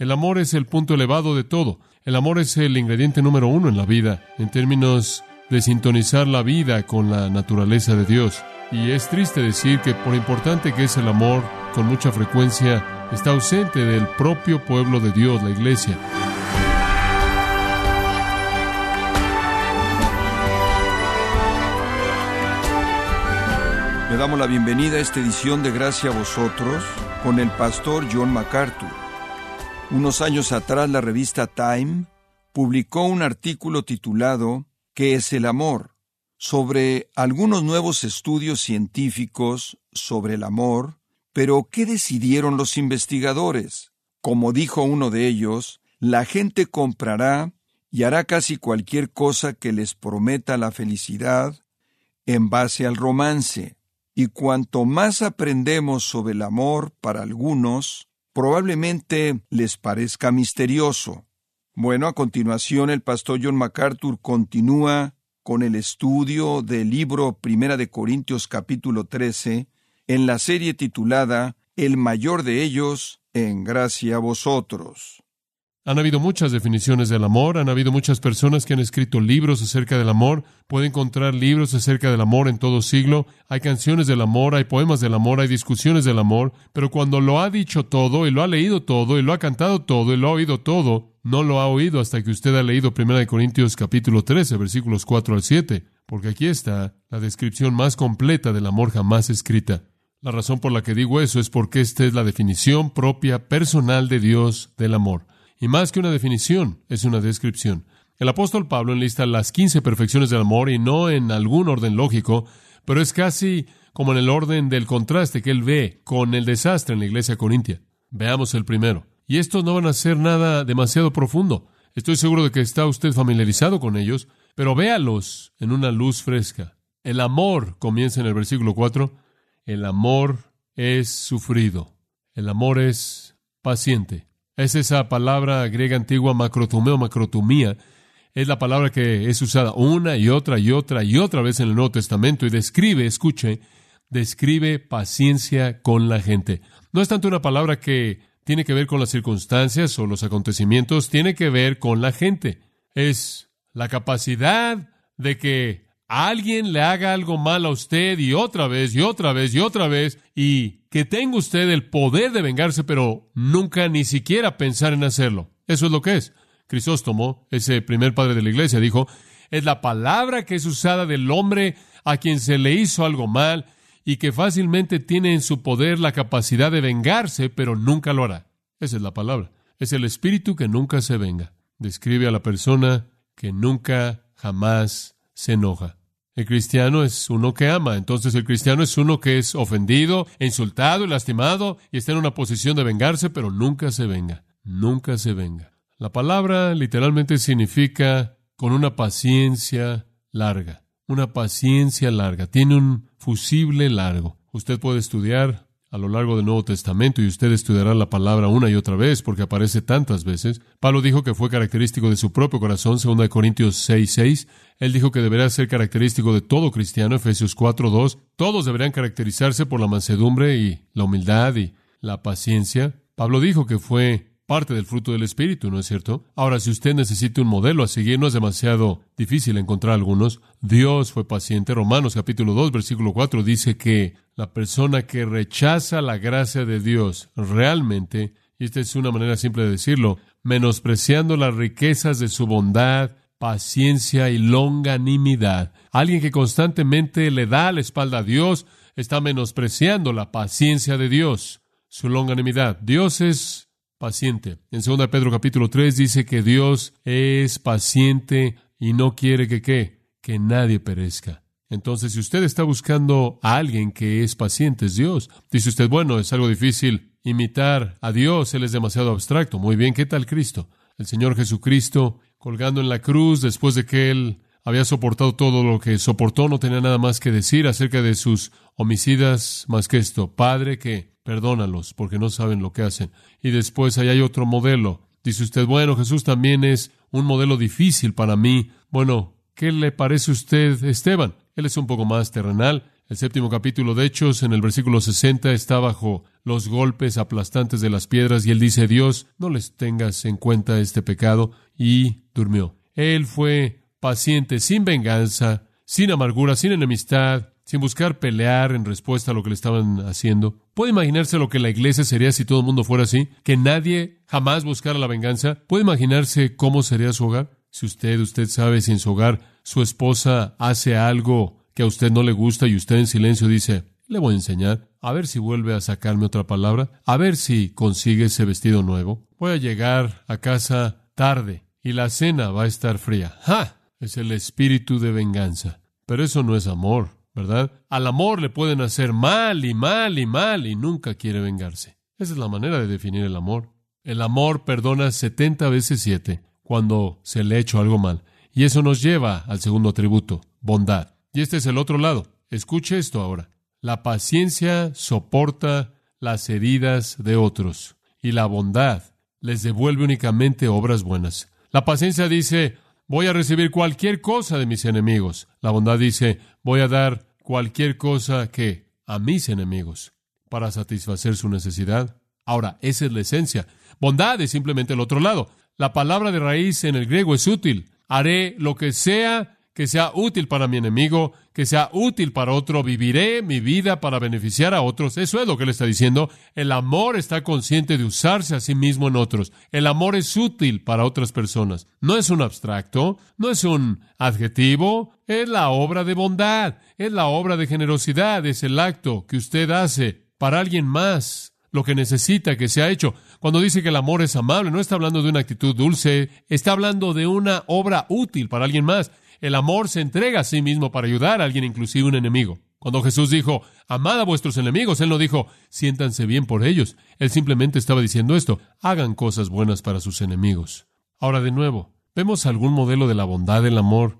El amor es el punto elevado de todo. El amor es el ingrediente número uno en la vida, en términos de sintonizar la vida con la naturaleza de Dios. Y es triste decir que, por importante que es el amor, con mucha frecuencia está ausente del propio pueblo de Dios, la iglesia. Le damos la bienvenida a esta edición de Gracia a Vosotros con el pastor John MacArthur. Unos años atrás, la revista Time publicó un artículo titulado ¿Qué es el amor?, sobre algunos nuevos estudios científicos sobre el amor, pero ¿qué decidieron los investigadores? Como dijo uno de ellos, la gente comprará y hará casi cualquier cosa que les prometa la felicidad en base al romance. Y cuanto más aprendemos sobre el amor, para algunos, probablemente les parezca misterioso. Bueno, a continuación, el pastor John MacArthur continúa con el estudio del libro Primera de Corintios capítulo 13, en la serie titulada El mayor de ellos, en Gracia a Vosotros. Han habido muchas definiciones del amor, han habido muchas personas que han escrito libros acerca del amor, puede encontrar libros acerca del amor en todo siglo, hay canciones del amor, hay poemas del amor, hay discusiones del amor, pero cuando lo ha dicho todo, y lo ha leído todo, y lo ha cantado todo, y lo ha oído todo, no lo ha oído hasta que usted ha leído 1 Corintios capítulo 13, versículos 4 al 7, porque aquí está la descripción más completa del amor jamás escrita. La razón por la que digo eso es porque esta es la definición propia, personal de Dios del amor. Y más que una definición, es una descripción. El apóstol Pablo enlista las 15 perfecciones del amor, y no en algún orden lógico, pero es casi como en el orden del contraste que él ve con el desastre en la iglesia corintia. Veamos el primero. Y estos no van a ser nada demasiado profundo. Estoy seguro de que está usted familiarizado con ellos, pero véalos en una luz fresca. El amor, comienza en el versículo 4, el amor es sufrido. El amor es paciente. Es esa palabra griega antigua, macrotumeo, macrotumía. Es la palabra que es usada una y otra y otra y otra vez en el Nuevo Testamento y describe, escuche, describe paciencia con la gente. No es tanto una palabra que tiene que ver con las circunstancias o los acontecimientos, tiene que ver con la gente. Es la capacidad de que alguien le haga algo mal a usted y otra vez y otra vez y otra vez y que tenga usted el poder de vengarse, pero nunca ni siquiera pensar en hacerlo. Eso es lo que es. Crisóstomo, ese primer padre de la iglesia, dijo, es la palabra que es usada del hombre a quien se le hizo algo mal y que fácilmente tiene en su poder la capacidad de vengarse, pero nunca lo hará. Esa es la palabra. Es el espíritu que nunca se venga. Describe a la persona que nunca, jamás se enoja. El cristiano es uno que ama. Entonces el cristiano es uno que es ofendido, insultado y lastimado y está en una posición de vengarse, pero nunca se venga. Nunca se venga. La palabra literalmente significa con una paciencia larga. Una paciencia larga. Tiene un fusible largo. Usted puede estudiar a lo largo del Nuevo Testamento y usted estudiará la palabra una y otra vez porque aparece tantas veces. Pablo dijo que fue característico de su propio corazón, 2 Corintios 6:6. Él dijo que debería ser característico de todo cristiano, Efesios 4:2. Todos deberían caracterizarse por la mansedumbre y la humildad y la paciencia. Pablo dijo que fue parte del fruto del Espíritu, ¿no es cierto? Ahora, si usted necesita un modelo a seguir, no es demasiado difícil encontrar algunos. Dios fue paciente. Romanos capítulo 2, versículo 4 dice que la persona que rechaza la gracia de Dios realmente, y esta es una manera simple de decirlo, menospreciando las riquezas de su bondad, paciencia y longanimidad. Alguien que constantemente le da la espalda a Dios está menospreciando la paciencia de Dios, su longanimidad. Dios es paciente. En 2 Pedro capítulo 3 dice que Dios es paciente y no quiere que nadie perezca. Entonces, si usted está buscando a alguien que es paciente, es Dios. Dice usted, bueno, es algo difícil imitar a Dios, Él es demasiado abstracto. Muy bien, ¿qué tal Cristo? El Señor Jesucristo, colgando en la cruz, después de que Él había soportado todo lo que soportó, no tenía nada más que decir acerca de sus homicidas más que esto. Padre, que perdónalos, porque no saben lo que hacen. Y después ahí hay otro modelo. Dice usted, bueno, Jesús también es un modelo difícil para mí. Bueno, ¿Qué le parece a usted, Esteban? Él es un poco más terrenal. El séptimo capítulo de Hechos, en el versículo 60, está bajo los golpes aplastantes de las piedras y él dice, Dios, no les tengas en cuenta este pecado, y durmió. Él fue paciente, sin venganza, sin amargura, sin enemistad, sin buscar pelear en respuesta a lo que le estaban haciendo. ¿Puede imaginarse lo que la iglesia sería si todo el mundo fuera así? ¿Que nadie jamás buscara la venganza? ¿Puede imaginarse cómo sería su hogar? Si usted sabe, si en su hogar su esposa hace algo que a usted no le gusta y usted en silencio dice, le voy a enseñar, a ver si vuelve a sacarme otra palabra, a ver si consigue ese vestido nuevo. Voy a llegar a casa tarde y la cena va a estar fría. ¡Ja! Es el espíritu de venganza. Pero eso no es amor, ¿verdad? Al amor le pueden hacer mal y mal y mal y nunca quiere vengarse. Esa es la manera de definir el amor. El amor perdona 70 veces 7 cuando se le ha hecho algo mal. Y eso nos lleva al segundo atributo, bondad. Y este es el otro lado. Escuche esto ahora. La paciencia soporta las heridas de otros y la bondad les devuelve únicamente obras buenas. La paciencia dice, voy a recibir cualquier cosa de mis enemigos. La bondad dice, voy a dar cualquier cosa que a mis enemigos para satisfacer su necesidad. Ahora, esa es la esencia. Bondad es simplemente el otro lado. La palabra de raíz en el griego es útil. Haré lo que sea útil para mi enemigo, que sea útil para otro, viviré mi vida para beneficiar a otros. Eso es lo que él está diciendo. El amor está consciente de usarse a sí mismo en otros. El amor es útil para otras personas. No es un abstracto, no es un adjetivo, es la obra de bondad, es la obra de generosidad, es el acto que usted hace para alguien más, lo que necesita que sea hecho. Cuando dice que el amor es amable, no está hablando de una actitud dulce, está hablando de una obra útil para alguien más. El amor se entrega a sí mismo para ayudar a alguien, inclusive un enemigo. Cuando Jesús dijo, amad a vuestros enemigos, Él no dijo, siéntanse bien por ellos. Él simplemente estaba diciendo esto, hagan cosas buenas para sus enemigos. Ahora, de nuevo, ¿vemos algún modelo de la bondad del amor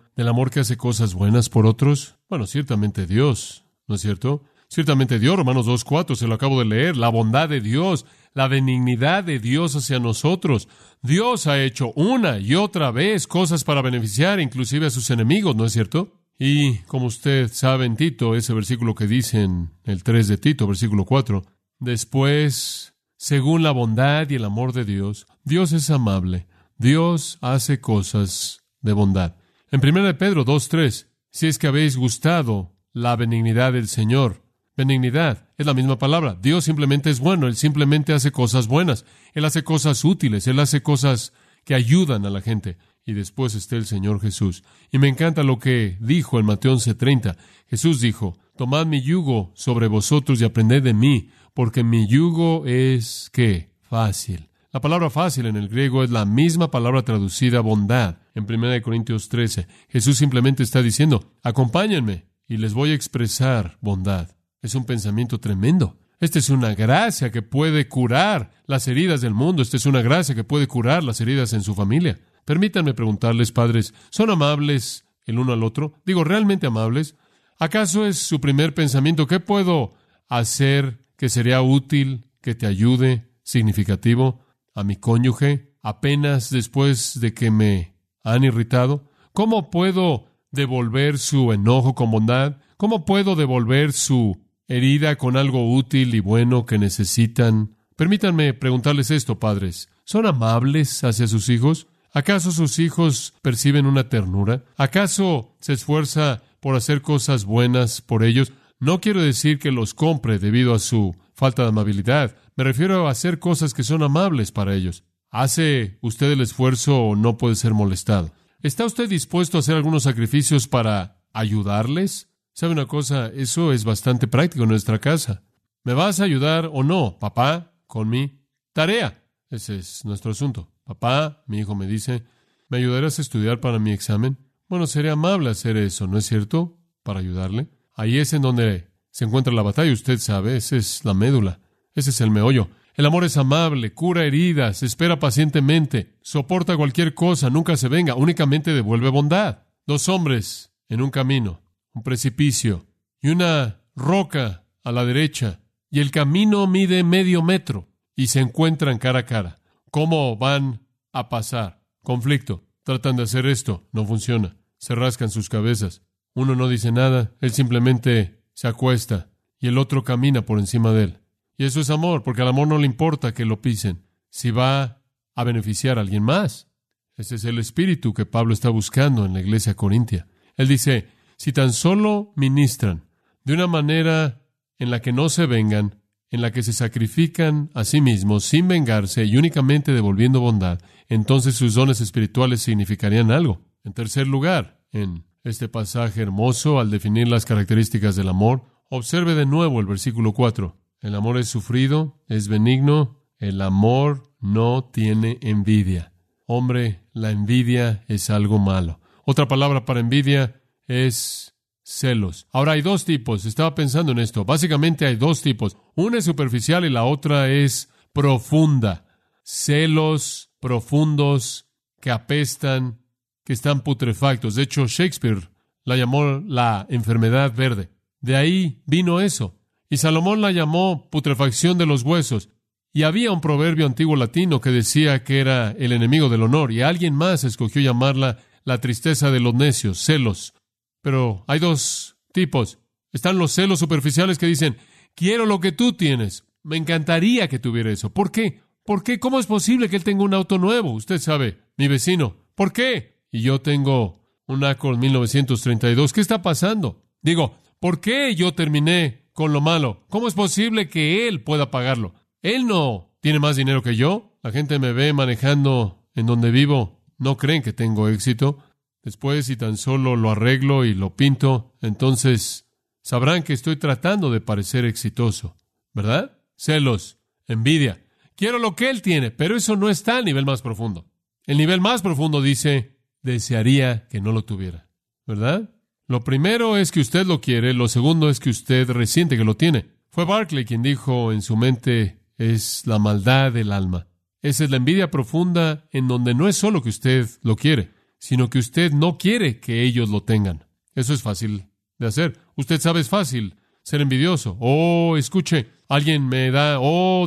que hace cosas buenas por otros? Bueno, ciertamente Dios, ¿no es cierto? Ciertamente Dios, Romanos 2:4, se lo acabo de leer, la bondad de Dios, la benignidad de Dios hacia nosotros. Dios ha hecho una y otra vez cosas para beneficiar inclusive a sus enemigos, ¿no es cierto? Y como usted sabe en Tito, ese versículo que dice en el 3 de Tito, versículo 4, después, según la bondad y el amor de Dios, Dios es amable, Dios hace cosas de bondad. En 1 de Pedro 2:3, si es que habéis gustado la benignidad del Señor. Benignidad es la misma palabra. Dios simplemente es bueno. Él simplemente hace cosas buenas. Él hace cosas útiles. Él hace cosas que ayudan a la gente. Y después está el Señor Jesús. Y me encanta lo que dijo en Mateo 11:30. Jesús dijo, tomad mi yugo sobre vosotros y aprended de mí, porque mi yugo es, ¿qué? Fácil. La palabra fácil en el griego es la misma palabra traducida bondad. En 1 de Corintios 13, Jesús simplemente está diciendo, acompáñenme y les voy a expresar bondad. Es un pensamiento tremendo. Esta es una gracia que puede curar las heridas del mundo. Esta es una gracia que puede curar las heridas en su familia. Permítanme preguntarles, padres, ¿son amables el uno al otro? Digo, ¿realmente amables? ¿Acaso es su primer pensamiento? ¿Qué puedo hacer que sería útil, que te ayude, significativo, a mi cónyuge, apenas después de que me han irritado? ¿Cómo puedo devolver su enojo con bondad? ¿Cómo puedo devolver su herida con algo útil y bueno que necesitan? Permítanme preguntarles esto, padres. ¿Son amables hacia sus hijos? ¿Acaso sus hijos perciben una ternura? ¿Acaso se esfuerza por hacer cosas buenas por ellos? No quiero decir que los compre debido a su falta de amabilidad. Me refiero a hacer cosas que son amables para ellos. ¿Hace usted el esfuerzo o no puede ser molestado? ¿Está usted dispuesto a hacer algunos sacrificios para ayudarles? ¿Sabe una cosa? Eso es bastante práctico en nuestra casa. ¿Me vas a ayudar o no, papá, con mi tarea? Ese es nuestro asunto. Papá, mi hijo me dice, ¿me ayudarás a estudiar para mi examen? Bueno, sería amable hacer eso, ¿no es cierto? Para ayudarle. Ahí es en donde se encuentra la batalla, usted sabe. Esa es la médula. Ese es el meollo. El amor es amable, cura heridas, espera pacientemente, soporta cualquier cosa, nunca se venga, únicamente devuelve bondad. Dos hombres en un camino. Un precipicio y una roca a la derecha, y el camino mide medio metro, y se encuentran cara a cara. ¿Cómo van a pasar? Conflicto. Tratan de hacer esto, no funciona. se rascan sus cabezas. Uno no dice nada, él simplemente se acuesta y el otro camina por encima de él. Y eso es amor, porque al amor no le importa que lo pisen, si va a beneficiar a alguien más. Ese es el espíritu que Pablo está buscando en la iglesia corintia. Él dice, si tan solo ministran de una manera en la que no se vengan, en la que se sacrifican a sí mismos sin vengarse y únicamente devolviendo bondad, entonces sus dones espirituales significarían algo. En tercer lugar, en este pasaje hermoso, al definir las características del amor, observe de nuevo el versículo 4. El amor es sufrido, es benigno, el amor no tiene envidia. Hombre, la envidia es algo malo. Otra palabra para envidia es celos. Ahora hay dos tipos, estaba pensando en esto. Básicamente hay dos tipos. Una es superficial y la otra es profunda. Celos profundos que apestan, que están putrefactos. De hecho, Shakespeare la llamó la enfermedad verde. De ahí vino eso. Y Salomón la llamó putrefacción de los huesos. Y había un proverbio antiguo latino que decía que era el enemigo del honor. Y alguien más escogió llamarla la tristeza de los necios, celos. Pero hay dos tipos. Están los celos superficiales que dicen, quiero lo que tú tienes. Me encantaría que tuviera eso. ¿Por qué? ¿Por qué? ¿Cómo es posible que él tenga un auto nuevo? Usted sabe, mi vecino. ¿Por qué? Y yo tengo un Accord 1932. ¿Qué está pasando? Digo, ¿por qué yo terminé con lo malo? ¿Cómo es posible que él pueda pagarlo? Él no tiene más dinero que yo. La gente me ve manejando en donde vivo. No creen que tengo éxito. Después, si tan solo lo arreglo y lo pinto, entonces sabrán que estoy tratando de parecer exitoso, ¿verdad? Celos, envidia. Quiero lo que él tiene, pero eso no está al nivel más profundo. El nivel más profundo dice, desearía que no lo tuviera, ¿verdad? Lo primero es que usted lo quiere, lo segundo es que usted resiente que lo tiene. Fue Barclay quien dijo en su mente, es la maldad del alma. Esa es la envidia profunda en donde no es solo que usted lo quiere, sino que usted no quiere que ellos lo tengan. Eso es fácil de hacer. Usted sabe, es fácil ser envidioso. Oh, escuche, alguien me da,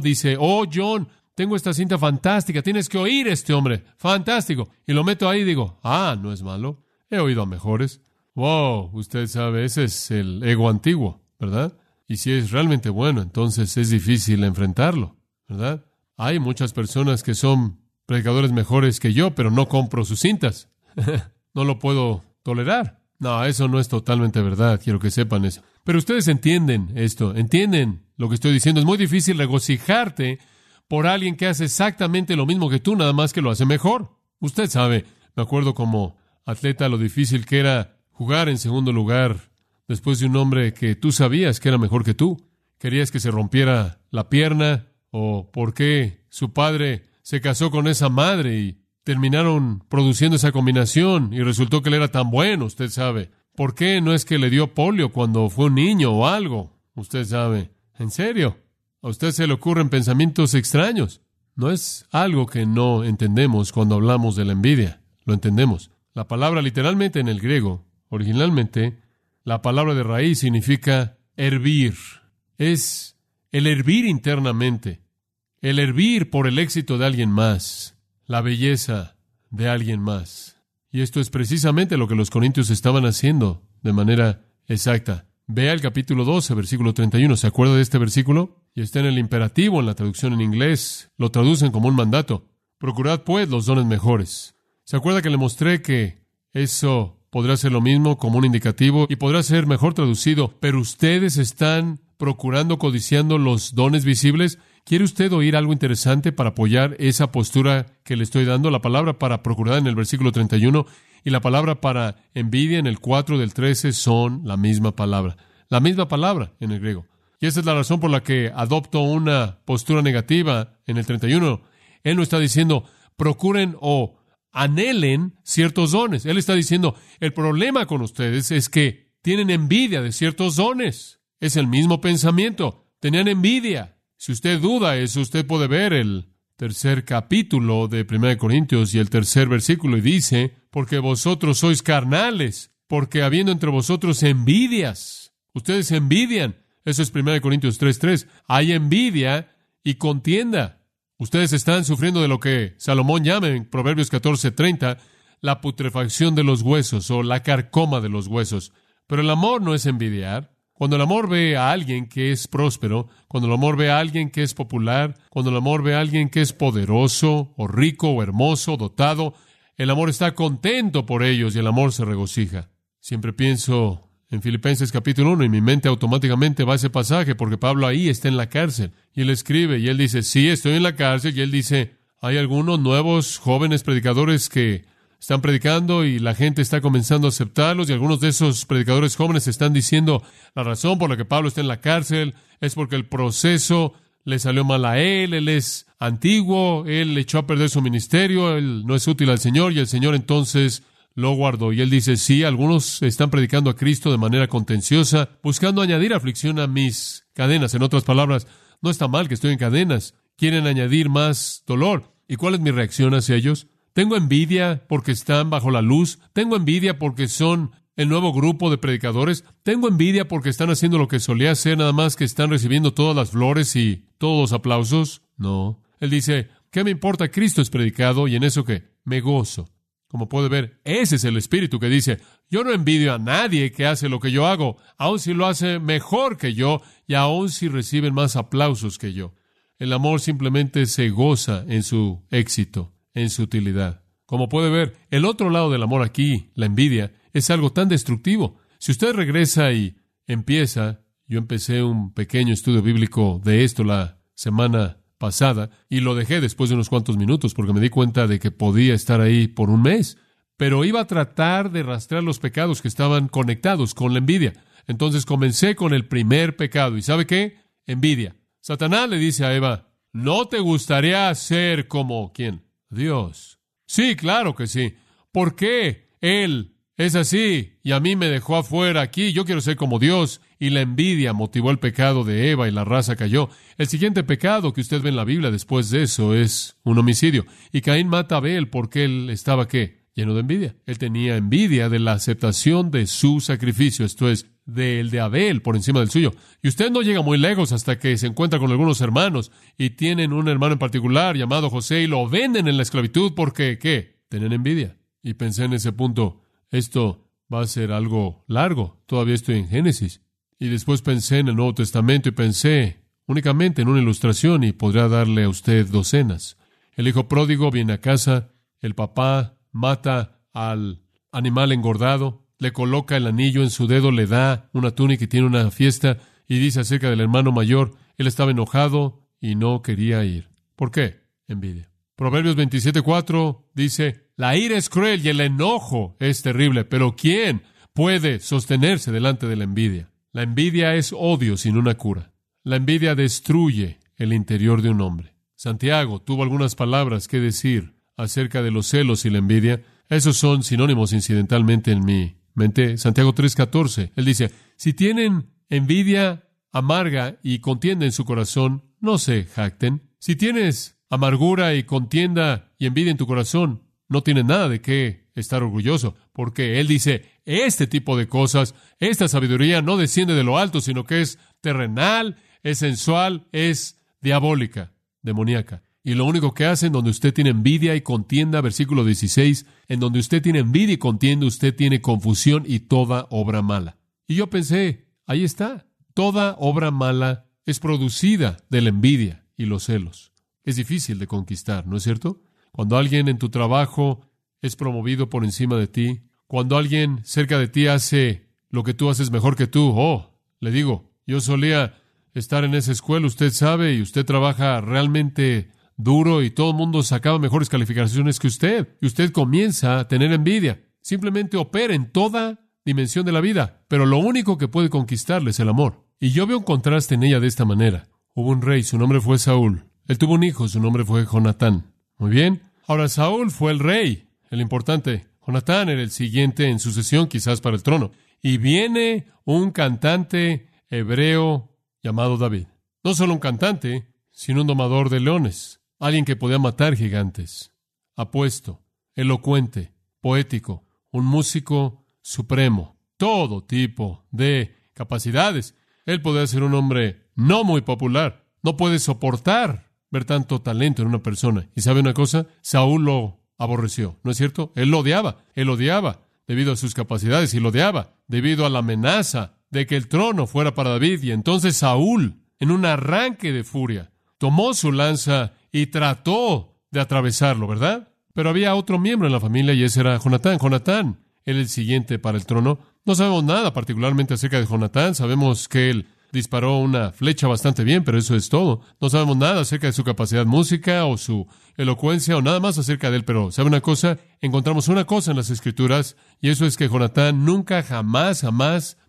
dice, John, tengo esta cinta fantástica, tienes que oír este hombre, fantástico. Y lo meto ahí y digo, no es malo, he oído a mejores. Wow, usted sabe, ese es el ego antiguo, ¿verdad? Y si es realmente bueno, entonces es difícil enfrentarlo, ¿verdad? Hay muchas personas que son predicadores mejores que yo, pero no compro sus cintas. No lo puedo tolerar. No, eso no es totalmente verdad. Quiero que sepan eso. Pero ustedes entienden esto. Entienden lo que estoy diciendo. Es muy difícil regocijarte por alguien que hace exactamente lo mismo que tú, nada más que lo hace mejor. Usted sabe, me acuerdo como atleta lo difícil que era jugar en segundo lugar después de un hombre que tú sabías que era mejor que tú. Querías que se rompiera la pierna o por qué su padre se casó con esa madre y terminaron produciendo esa combinación y resultó que él era tan bueno, usted sabe. ¿Por qué no es que le dio polio cuando fue un niño o algo? Usted sabe. ¿En serio? A usted se le ocurren pensamientos extraños. No es algo que no entendemos cuando hablamos de la envidia. Lo entendemos. La palabra literalmente en el griego, originalmente, la palabra de raíz significa hervir. Es el hervir internamente. El hervir por el éxito de alguien más. La belleza de alguien más. Y esto es precisamente lo que los corintios estaban haciendo de manera exacta. Vea el capítulo 12, versículo 31. ¿Se acuerda de este versículo? Y está en el imperativo, en la traducción en inglés. Lo traducen como un mandato. Procurad, pues, los dones mejores. ¿Se acuerda que le mostré que eso podrá ser lo mismo como un indicativo y podrá ser mejor traducido? Pero ustedes están procurando, codiciando los dones visibles. ¿Quiere usted oír algo interesante para apoyar esa postura que le estoy dando? La palabra para procurar en el versículo 31 y la palabra para envidia en el 4 del 13 son la misma palabra. La misma palabra en el griego. Y esa es la razón por la que adopto una postura negativa en el 31. Él no está diciendo procuren o anhelen ciertos dones. Él está diciendo el problema con ustedes es que tienen envidia de ciertos dones. Es el mismo pensamiento. Tenían envidia. Si usted duda eso, usted puede ver el tercer capítulo de Primera de Corintios y el tercer versículo y dice, porque vosotros sois carnales, porque habiendo entre vosotros envidias. Ustedes envidian. Eso es Primera de Corintios 3:3. Hay envidia y contienda. Ustedes están sufriendo de lo que Salomón llama en Proverbios 14:30, la putrefacción de los huesos o la carcoma de los huesos. Pero el amor no es envidiar. Cuando el amor ve a alguien que es próspero, cuando el amor ve a alguien que es popular, cuando el amor ve a alguien que es poderoso o rico o hermoso, dotado, el amor está contento por ellos y el amor se regocija. Siempre pienso en Filipenses capítulo 1 y mi mente automáticamente va a ese pasaje porque Pablo ahí está en la cárcel y él escribe y él dice, sí, estoy en la cárcel y él dice, hay algunos nuevos jóvenes predicadores que están predicando y la gente está comenzando a aceptarlos y algunos de esos predicadores jóvenes están diciendo la razón por la que Pablo está en la cárcel es porque el proceso le salió mal a él, él es antiguo, él echó a perder su ministerio, él no es útil al Señor y el Señor entonces lo guardó. Y él dice, sí, algunos están predicando a Cristo de manera contenciosa, buscando añadir aflicción a mis cadenas. En otras palabras, no está mal que estoy en cadenas, quieren añadir más dolor. ¿Y cuál es mi reacción hacia ellos? Tengo envidia porque están bajo la luz. Tengo envidia porque son el nuevo grupo de predicadores. Tengo envidia porque están haciendo lo que solía hacer, nada más que están recibiendo todas las flores y todos los aplausos. No. Él dice, ¿qué me importa? Cristo es predicado y en eso que me gozo. Como puede ver, ese es el espíritu que dice, yo no envidio a nadie que hace lo que yo hago, aun si lo hace mejor que yo y aun si reciben más aplausos que yo. El amor simplemente se goza en su éxito, en su utilidad. Como puede ver, el otro lado del amor aquí, la envidia, es algo tan destructivo. Si usted regresa y empieza, yo empecé un pequeño estudio bíblico de esto la semana pasada y lo dejé después de unos cuantos minutos porque me di cuenta de que podía estar ahí por un mes, pero iba a tratar de rastrear los pecados que estaban conectados con la envidia. Entonces comencé con el primer pecado y ¿sabe qué? Envidia. Satanás le dice a Eva, ¿no te gustaría ser como quién? Dios. Sí, claro que sí. ¿Por qué? Él es así y a mí me dejó afuera aquí. Yo quiero ser como Dios. Y la envidia motivó el pecado de Eva y la raza cayó. El siguiente pecado que usted ve en la Biblia después de eso es un homicidio. Y Caín mata a Abel porque él estaba, ¿qué? Lleno de envidia. Él tenía envidia de la aceptación de su sacrificio, esto es, del de Abel por encima del suyo. Y usted no llega muy lejos hasta que se encuentra con algunos hermanos y tienen un hermano en particular llamado José y lo venden en la esclavitud porque, ¿qué? Tienen envidia. Y pensé en ese punto, esto va a ser algo largo, todavía estoy en Génesis. Y después pensé en el Nuevo Testamento y pensé únicamente en una ilustración y podría darle a usted docenas. El hijo pródigo viene a casa, el papá mata al animal engordado, le coloca el anillo en su dedo, le da una túnica y tiene una fiesta y dice acerca del hermano mayor, él estaba enojado y no quería ir. ¿Por qué? Envidia. Proverbios 27:4 dice, la ira es cruel y el enojo es terrible, pero ¿quién puede sostenerse delante de la envidia? La envidia es odio sin una cura. La envidia destruye el interior de un hombre. Santiago tuvo algunas palabras que decir acerca de los celos y la envidia. Esos son sinónimos incidentalmente en mi mente. Santiago 3:14. Él dice, si tienen envidia amarga y contienda en su corazón, no se jacten. Si tienes amargura y contienda y envidia en tu corazón, no tienes nada de qué estar orgulloso. Porque él dice, este tipo de cosas, esta sabiduría no desciende de lo alto, sino que es terrenal, es sensual, es diabólica, demoníaca. Y lo único que hace en donde usted tiene envidia y contienda, versículo 16, en donde usted tiene envidia y contienda, usted tiene confusión y toda obra mala. Y yo pensé, ahí está, toda obra mala es producida de la envidia y los celos. Es difícil de conquistar, ¿no es cierto? Cuando alguien en tu trabajo es promovido por encima de ti, cuando alguien cerca de ti hace lo que tú haces mejor que tú, oh, le digo, yo solía estar en esa escuela, usted sabe, y usted trabaja realmente duro y todo el mundo sacaba mejores calificaciones que usted, y usted comienza a tener envidia. Simplemente opera en toda dimensión de la vida, pero lo único que puede conquistarle es el amor. Y yo veo un contraste en ella de esta manera. Hubo un rey, su nombre fue Saúl. Él tuvo un hijo, su nombre fue Jonatán. Muy bien. Ahora Saúl fue el rey, el importante. Jonatán era el siguiente en sucesión, quizás para el trono. Y viene un cantante hebreo llamado David. No solo un cantante, sino un domador de leones. Alguien que podía matar gigantes. Apuesto, elocuente, poético, un músico supremo. Todo tipo de capacidades. Él podía ser un hombre no muy popular. No puede soportar ver tanto talento en una persona. ¿Y sabe una cosa? Saúl lo aborreció. ¿No es cierto? Él lo odiaba debido a sus capacidades y lo odiaba debido a la amenaza de que el trono fuera para David. Y entonces Saúl, en un arranque de furia, tomó su lanza y trató de atravesarlo, ¿verdad? Pero había otro miembro en la familia y ese era Jonatán. Jonatán era el siguiente para el trono. No sabemos nada particularmente acerca de Jonatán. Sabemos que él disparó una flecha bastante bien, pero eso es todo. No sabemos nada acerca de su capacidad música o su elocuencia o nada más acerca de él. Pero, ¿sabe una cosa? Encontramos una cosa en las Escrituras, y eso es que Jonatán nunca, jamás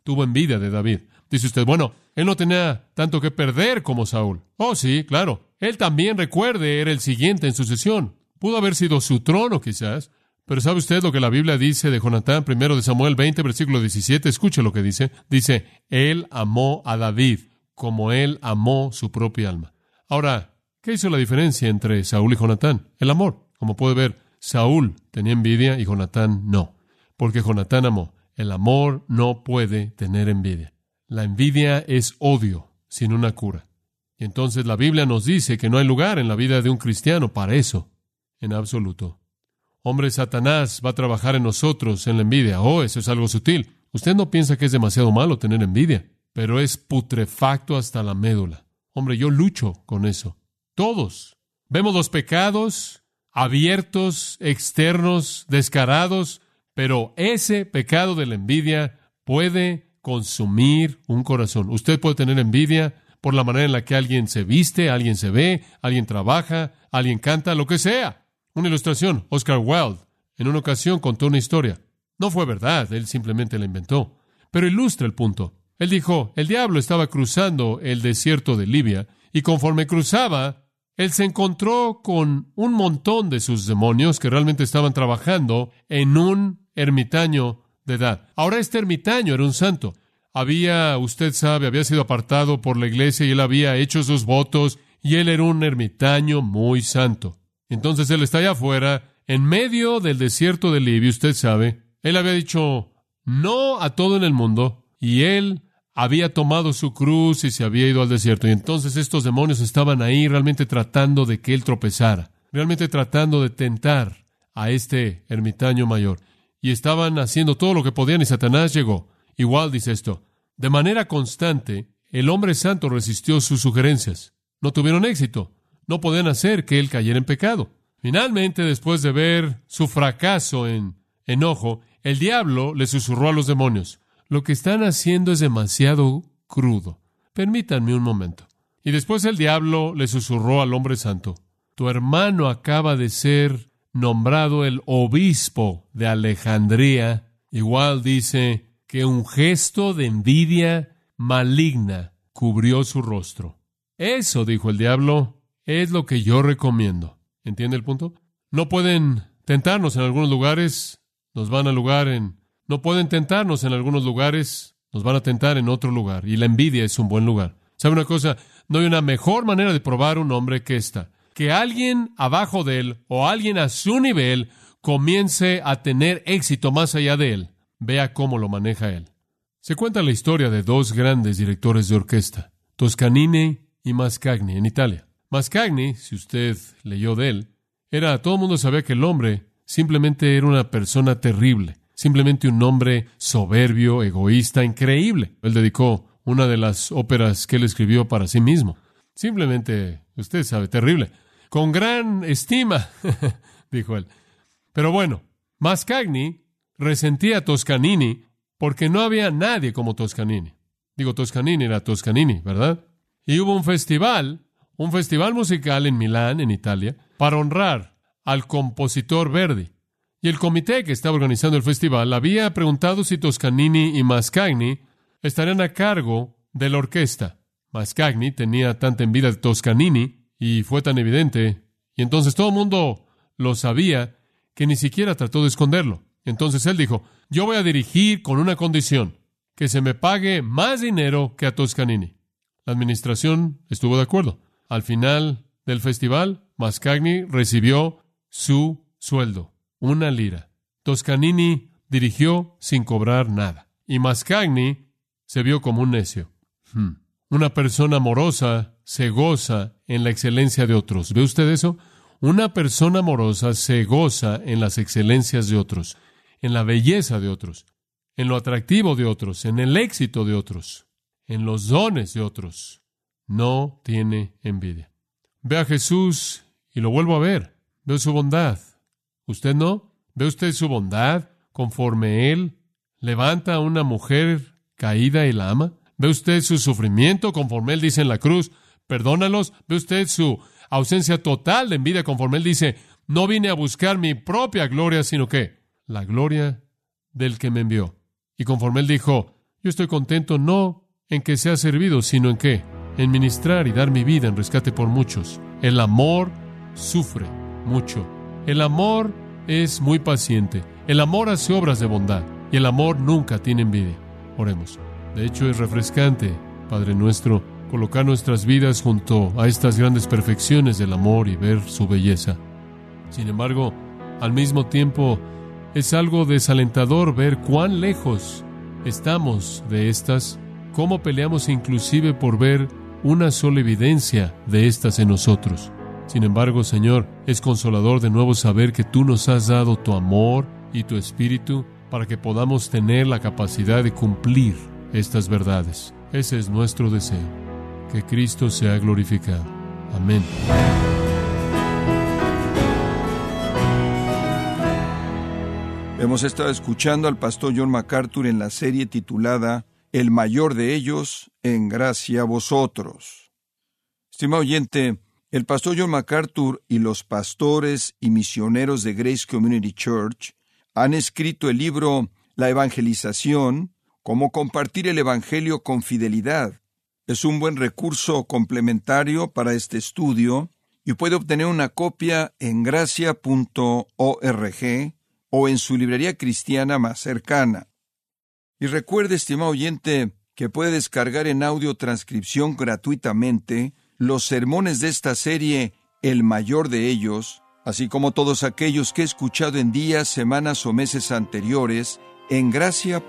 tuvo envidia de David. Dice usted, bueno, él no tenía tanto que perder como Saúl. Oh, sí, claro. Él también, recuerde, era el siguiente en sucesión. Pudo haber sido su trono, quizás. Pero ¿sabe usted lo que la Biblia dice de Jonatán? Primero de Samuel 20, versículo 17. Escuche lo que dice. Dice, él amó a David como él amó su propia alma. Ahora, ¿qué hizo la diferencia entre Saúl y Jonatán? El amor. Como puede ver, Saúl tenía envidia y Jonatán no. Porque Jonatán amó. El amor no puede tener envidia. La envidia es odio sin una cura. Y entonces la Biblia nos dice que no hay lugar en la vida de un cristiano para eso. En absoluto. Hombre, Satanás va a trabajar en nosotros en la envidia. Oh, eso es algo sutil. Usted no piensa que es demasiado malo tener envidia, pero es putrefacto hasta la médula. Hombre, yo lucho con eso. Todos. Vemos los pecados abiertos, externos, descarados, pero ese pecado de la envidia puede consumir un corazón. Usted puede tener envidia por la manera en la que alguien se viste, alguien se ve, alguien trabaja, alguien canta, lo que sea. Una ilustración. Oscar Wilde en una ocasión contó una historia. No fue verdad, él simplemente la inventó. Pero ilustra el punto. Él dijo, el diablo estaba cruzando el desierto de Libia y conforme cruzaba, él se encontró con un montón de sus demonios que realmente estaban trabajando en un ermitaño de edad. Ahora este ermitaño era un santo. Usted sabe, había sido apartado por la iglesia y él había hecho sus votos y él era un ermitaño muy santo. Entonces él está allá afuera, en medio del desierto de Libia, usted sabe. Él había dicho no a todo en el mundo, y él había tomado su cruz y se había ido al desierto. Y entonces estos demonios estaban ahí realmente tratando de que él tropezara, realmente tratando de tentar a este ermitaño mayor. Y estaban haciendo todo lo que podían y Satanás llegó. Igual dice esto, de manera constante, el hombre santo resistió sus sugerencias. No tuvieron éxito. No podían hacer que él cayera en pecado. Finalmente, después de ver su fracaso en enojo, el diablo le susurró a los demonios, lo que están haciendo es demasiado crudo. Permítanme un momento. Y después el diablo le susurró al hombre santo, tu hermano acaba de ser nombrado el obispo de Alejandría. Igual dice que un gesto de envidia maligna cubrió su rostro. Eso, dijo el diablo, es lo que yo recomiendo. ¿Entiende el punto? No pueden tentarnos en algunos lugares, no pueden tentarnos en algunos lugares, nos van a tentar en otro lugar. Y la envidia es un buen lugar. ¿Sabe una cosa? No hay una mejor manera de probar un hombre que esta. Que alguien abajo de él o alguien a su nivel comience a tener éxito más allá de él. Vea cómo lo maneja él. Se cuenta la historia de dos grandes directores de orquesta, Toscanini y Mascagni, en Italia. Mascagni, si usted leyó de él, todo el mundo sabía que el hombre simplemente era una persona terrible, simplemente un hombre soberbio, egoísta, increíble. Él dedicó una de las óperas que él escribió para sí mismo. Simplemente, usted sabe, terrible. Con gran estima, dijo él. Pero bueno, Mascagni resentía a Toscanini porque no había nadie como Toscanini. Toscanini era Toscanini, ¿verdad? Y hubo un festival musical en Milán, en Italia, para honrar al compositor Verdi. Y el comité que estaba organizando el festival había preguntado si Toscanini y Mascagni estarían a cargo de la orquesta. Mascagni tenía tanta envidia de Toscanini y fue tan evidente, y entonces todo el mundo lo sabía que ni siquiera trató de esconderlo. Entonces él dijo, yo voy a dirigir con una condición, que se me pague más dinero que a Toscanini. La administración estuvo de acuerdo. Al final del festival, Mascagni recibió su sueldo, 1 lira. Toscanini dirigió sin cobrar nada. Y Mascagni se vio como un necio. Una persona amorosa se goza en la excelencia de otros. ¿Ve usted eso? Una persona amorosa se goza en las excelencias de otros, en la belleza de otros, en lo atractivo de otros, en el éxito de otros, en los dones de otros. No tiene envidia. Ve a Jesús y lo vuelvo a ver. Veo su bondad. ¿Usted no? ¿Ve usted su bondad conforme Él levanta a una mujer caída y la ama? ¿Ve usted su sufrimiento conforme Él dice en la cruz, perdónalos? ¿Ve usted su ausencia total de envidia conforme Él dice, no vine a buscar mi propia gloria, sino que la gloria del que me envió? Y conforme Él dijo, yo estoy contento no en que sea servido, sino en que en ministrar y dar mi vida en rescate por muchos. El amor sufre mucho. El amor es muy paciente. El amor hace obras de bondad. Y el amor nunca tiene envidia. Oremos. De hecho, es refrescante, Padre nuestro, colocar nuestras vidas junto a estas grandes perfecciones del amor y ver su belleza. Sin embargo, al mismo tiempo, es algo desalentador ver cuán lejos estamos de estas, cómo peleamos inclusive por ver una sola evidencia de estas en nosotros. Sin embargo, Señor, es consolador de nuevo saber que Tú nos has dado Tu amor y Tu espíritu para que podamos tener la capacidad de cumplir estas verdades. Ese es nuestro deseo, que Cristo sea glorificado. Amén. Hemos estado escuchando al pastor John MacArthur en la serie titulada El mayor de ellos, en Gracia a Vosotros. Estimado oyente, el pastor John MacArthur y los pastores y misioneros de Grace Community Church han escrito el libro La Evangelización, cómo compartir el Evangelio con fidelidad. Es un buen recurso complementario para este estudio y puede obtener una copia en gracia.org o en su librería cristiana más cercana. Y recuerde, estimado oyente, que puede descargar en audio transcripción gratuitamente los sermones de esta serie El mayor de ellos, así como todos aquellos que he escuchado en días, semanas o meses anteriores en gracia.org.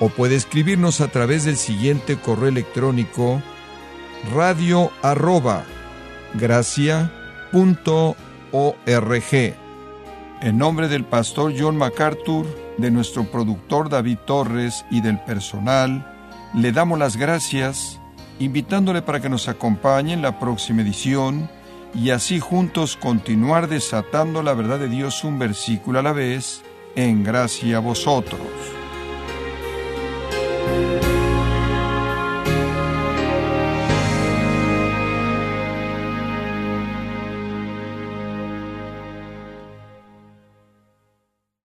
O puede escribirnos a través del siguiente correo electrónico, radio@gracia.org. En nombre del pastor John MacArthur, de nuestro productor David Torres y del personal, le damos las gracias, invitándole para que nos acompañe en la próxima edición y así juntos continuar desatando la verdad de Dios un versículo a la vez en Gracia a Vosotros.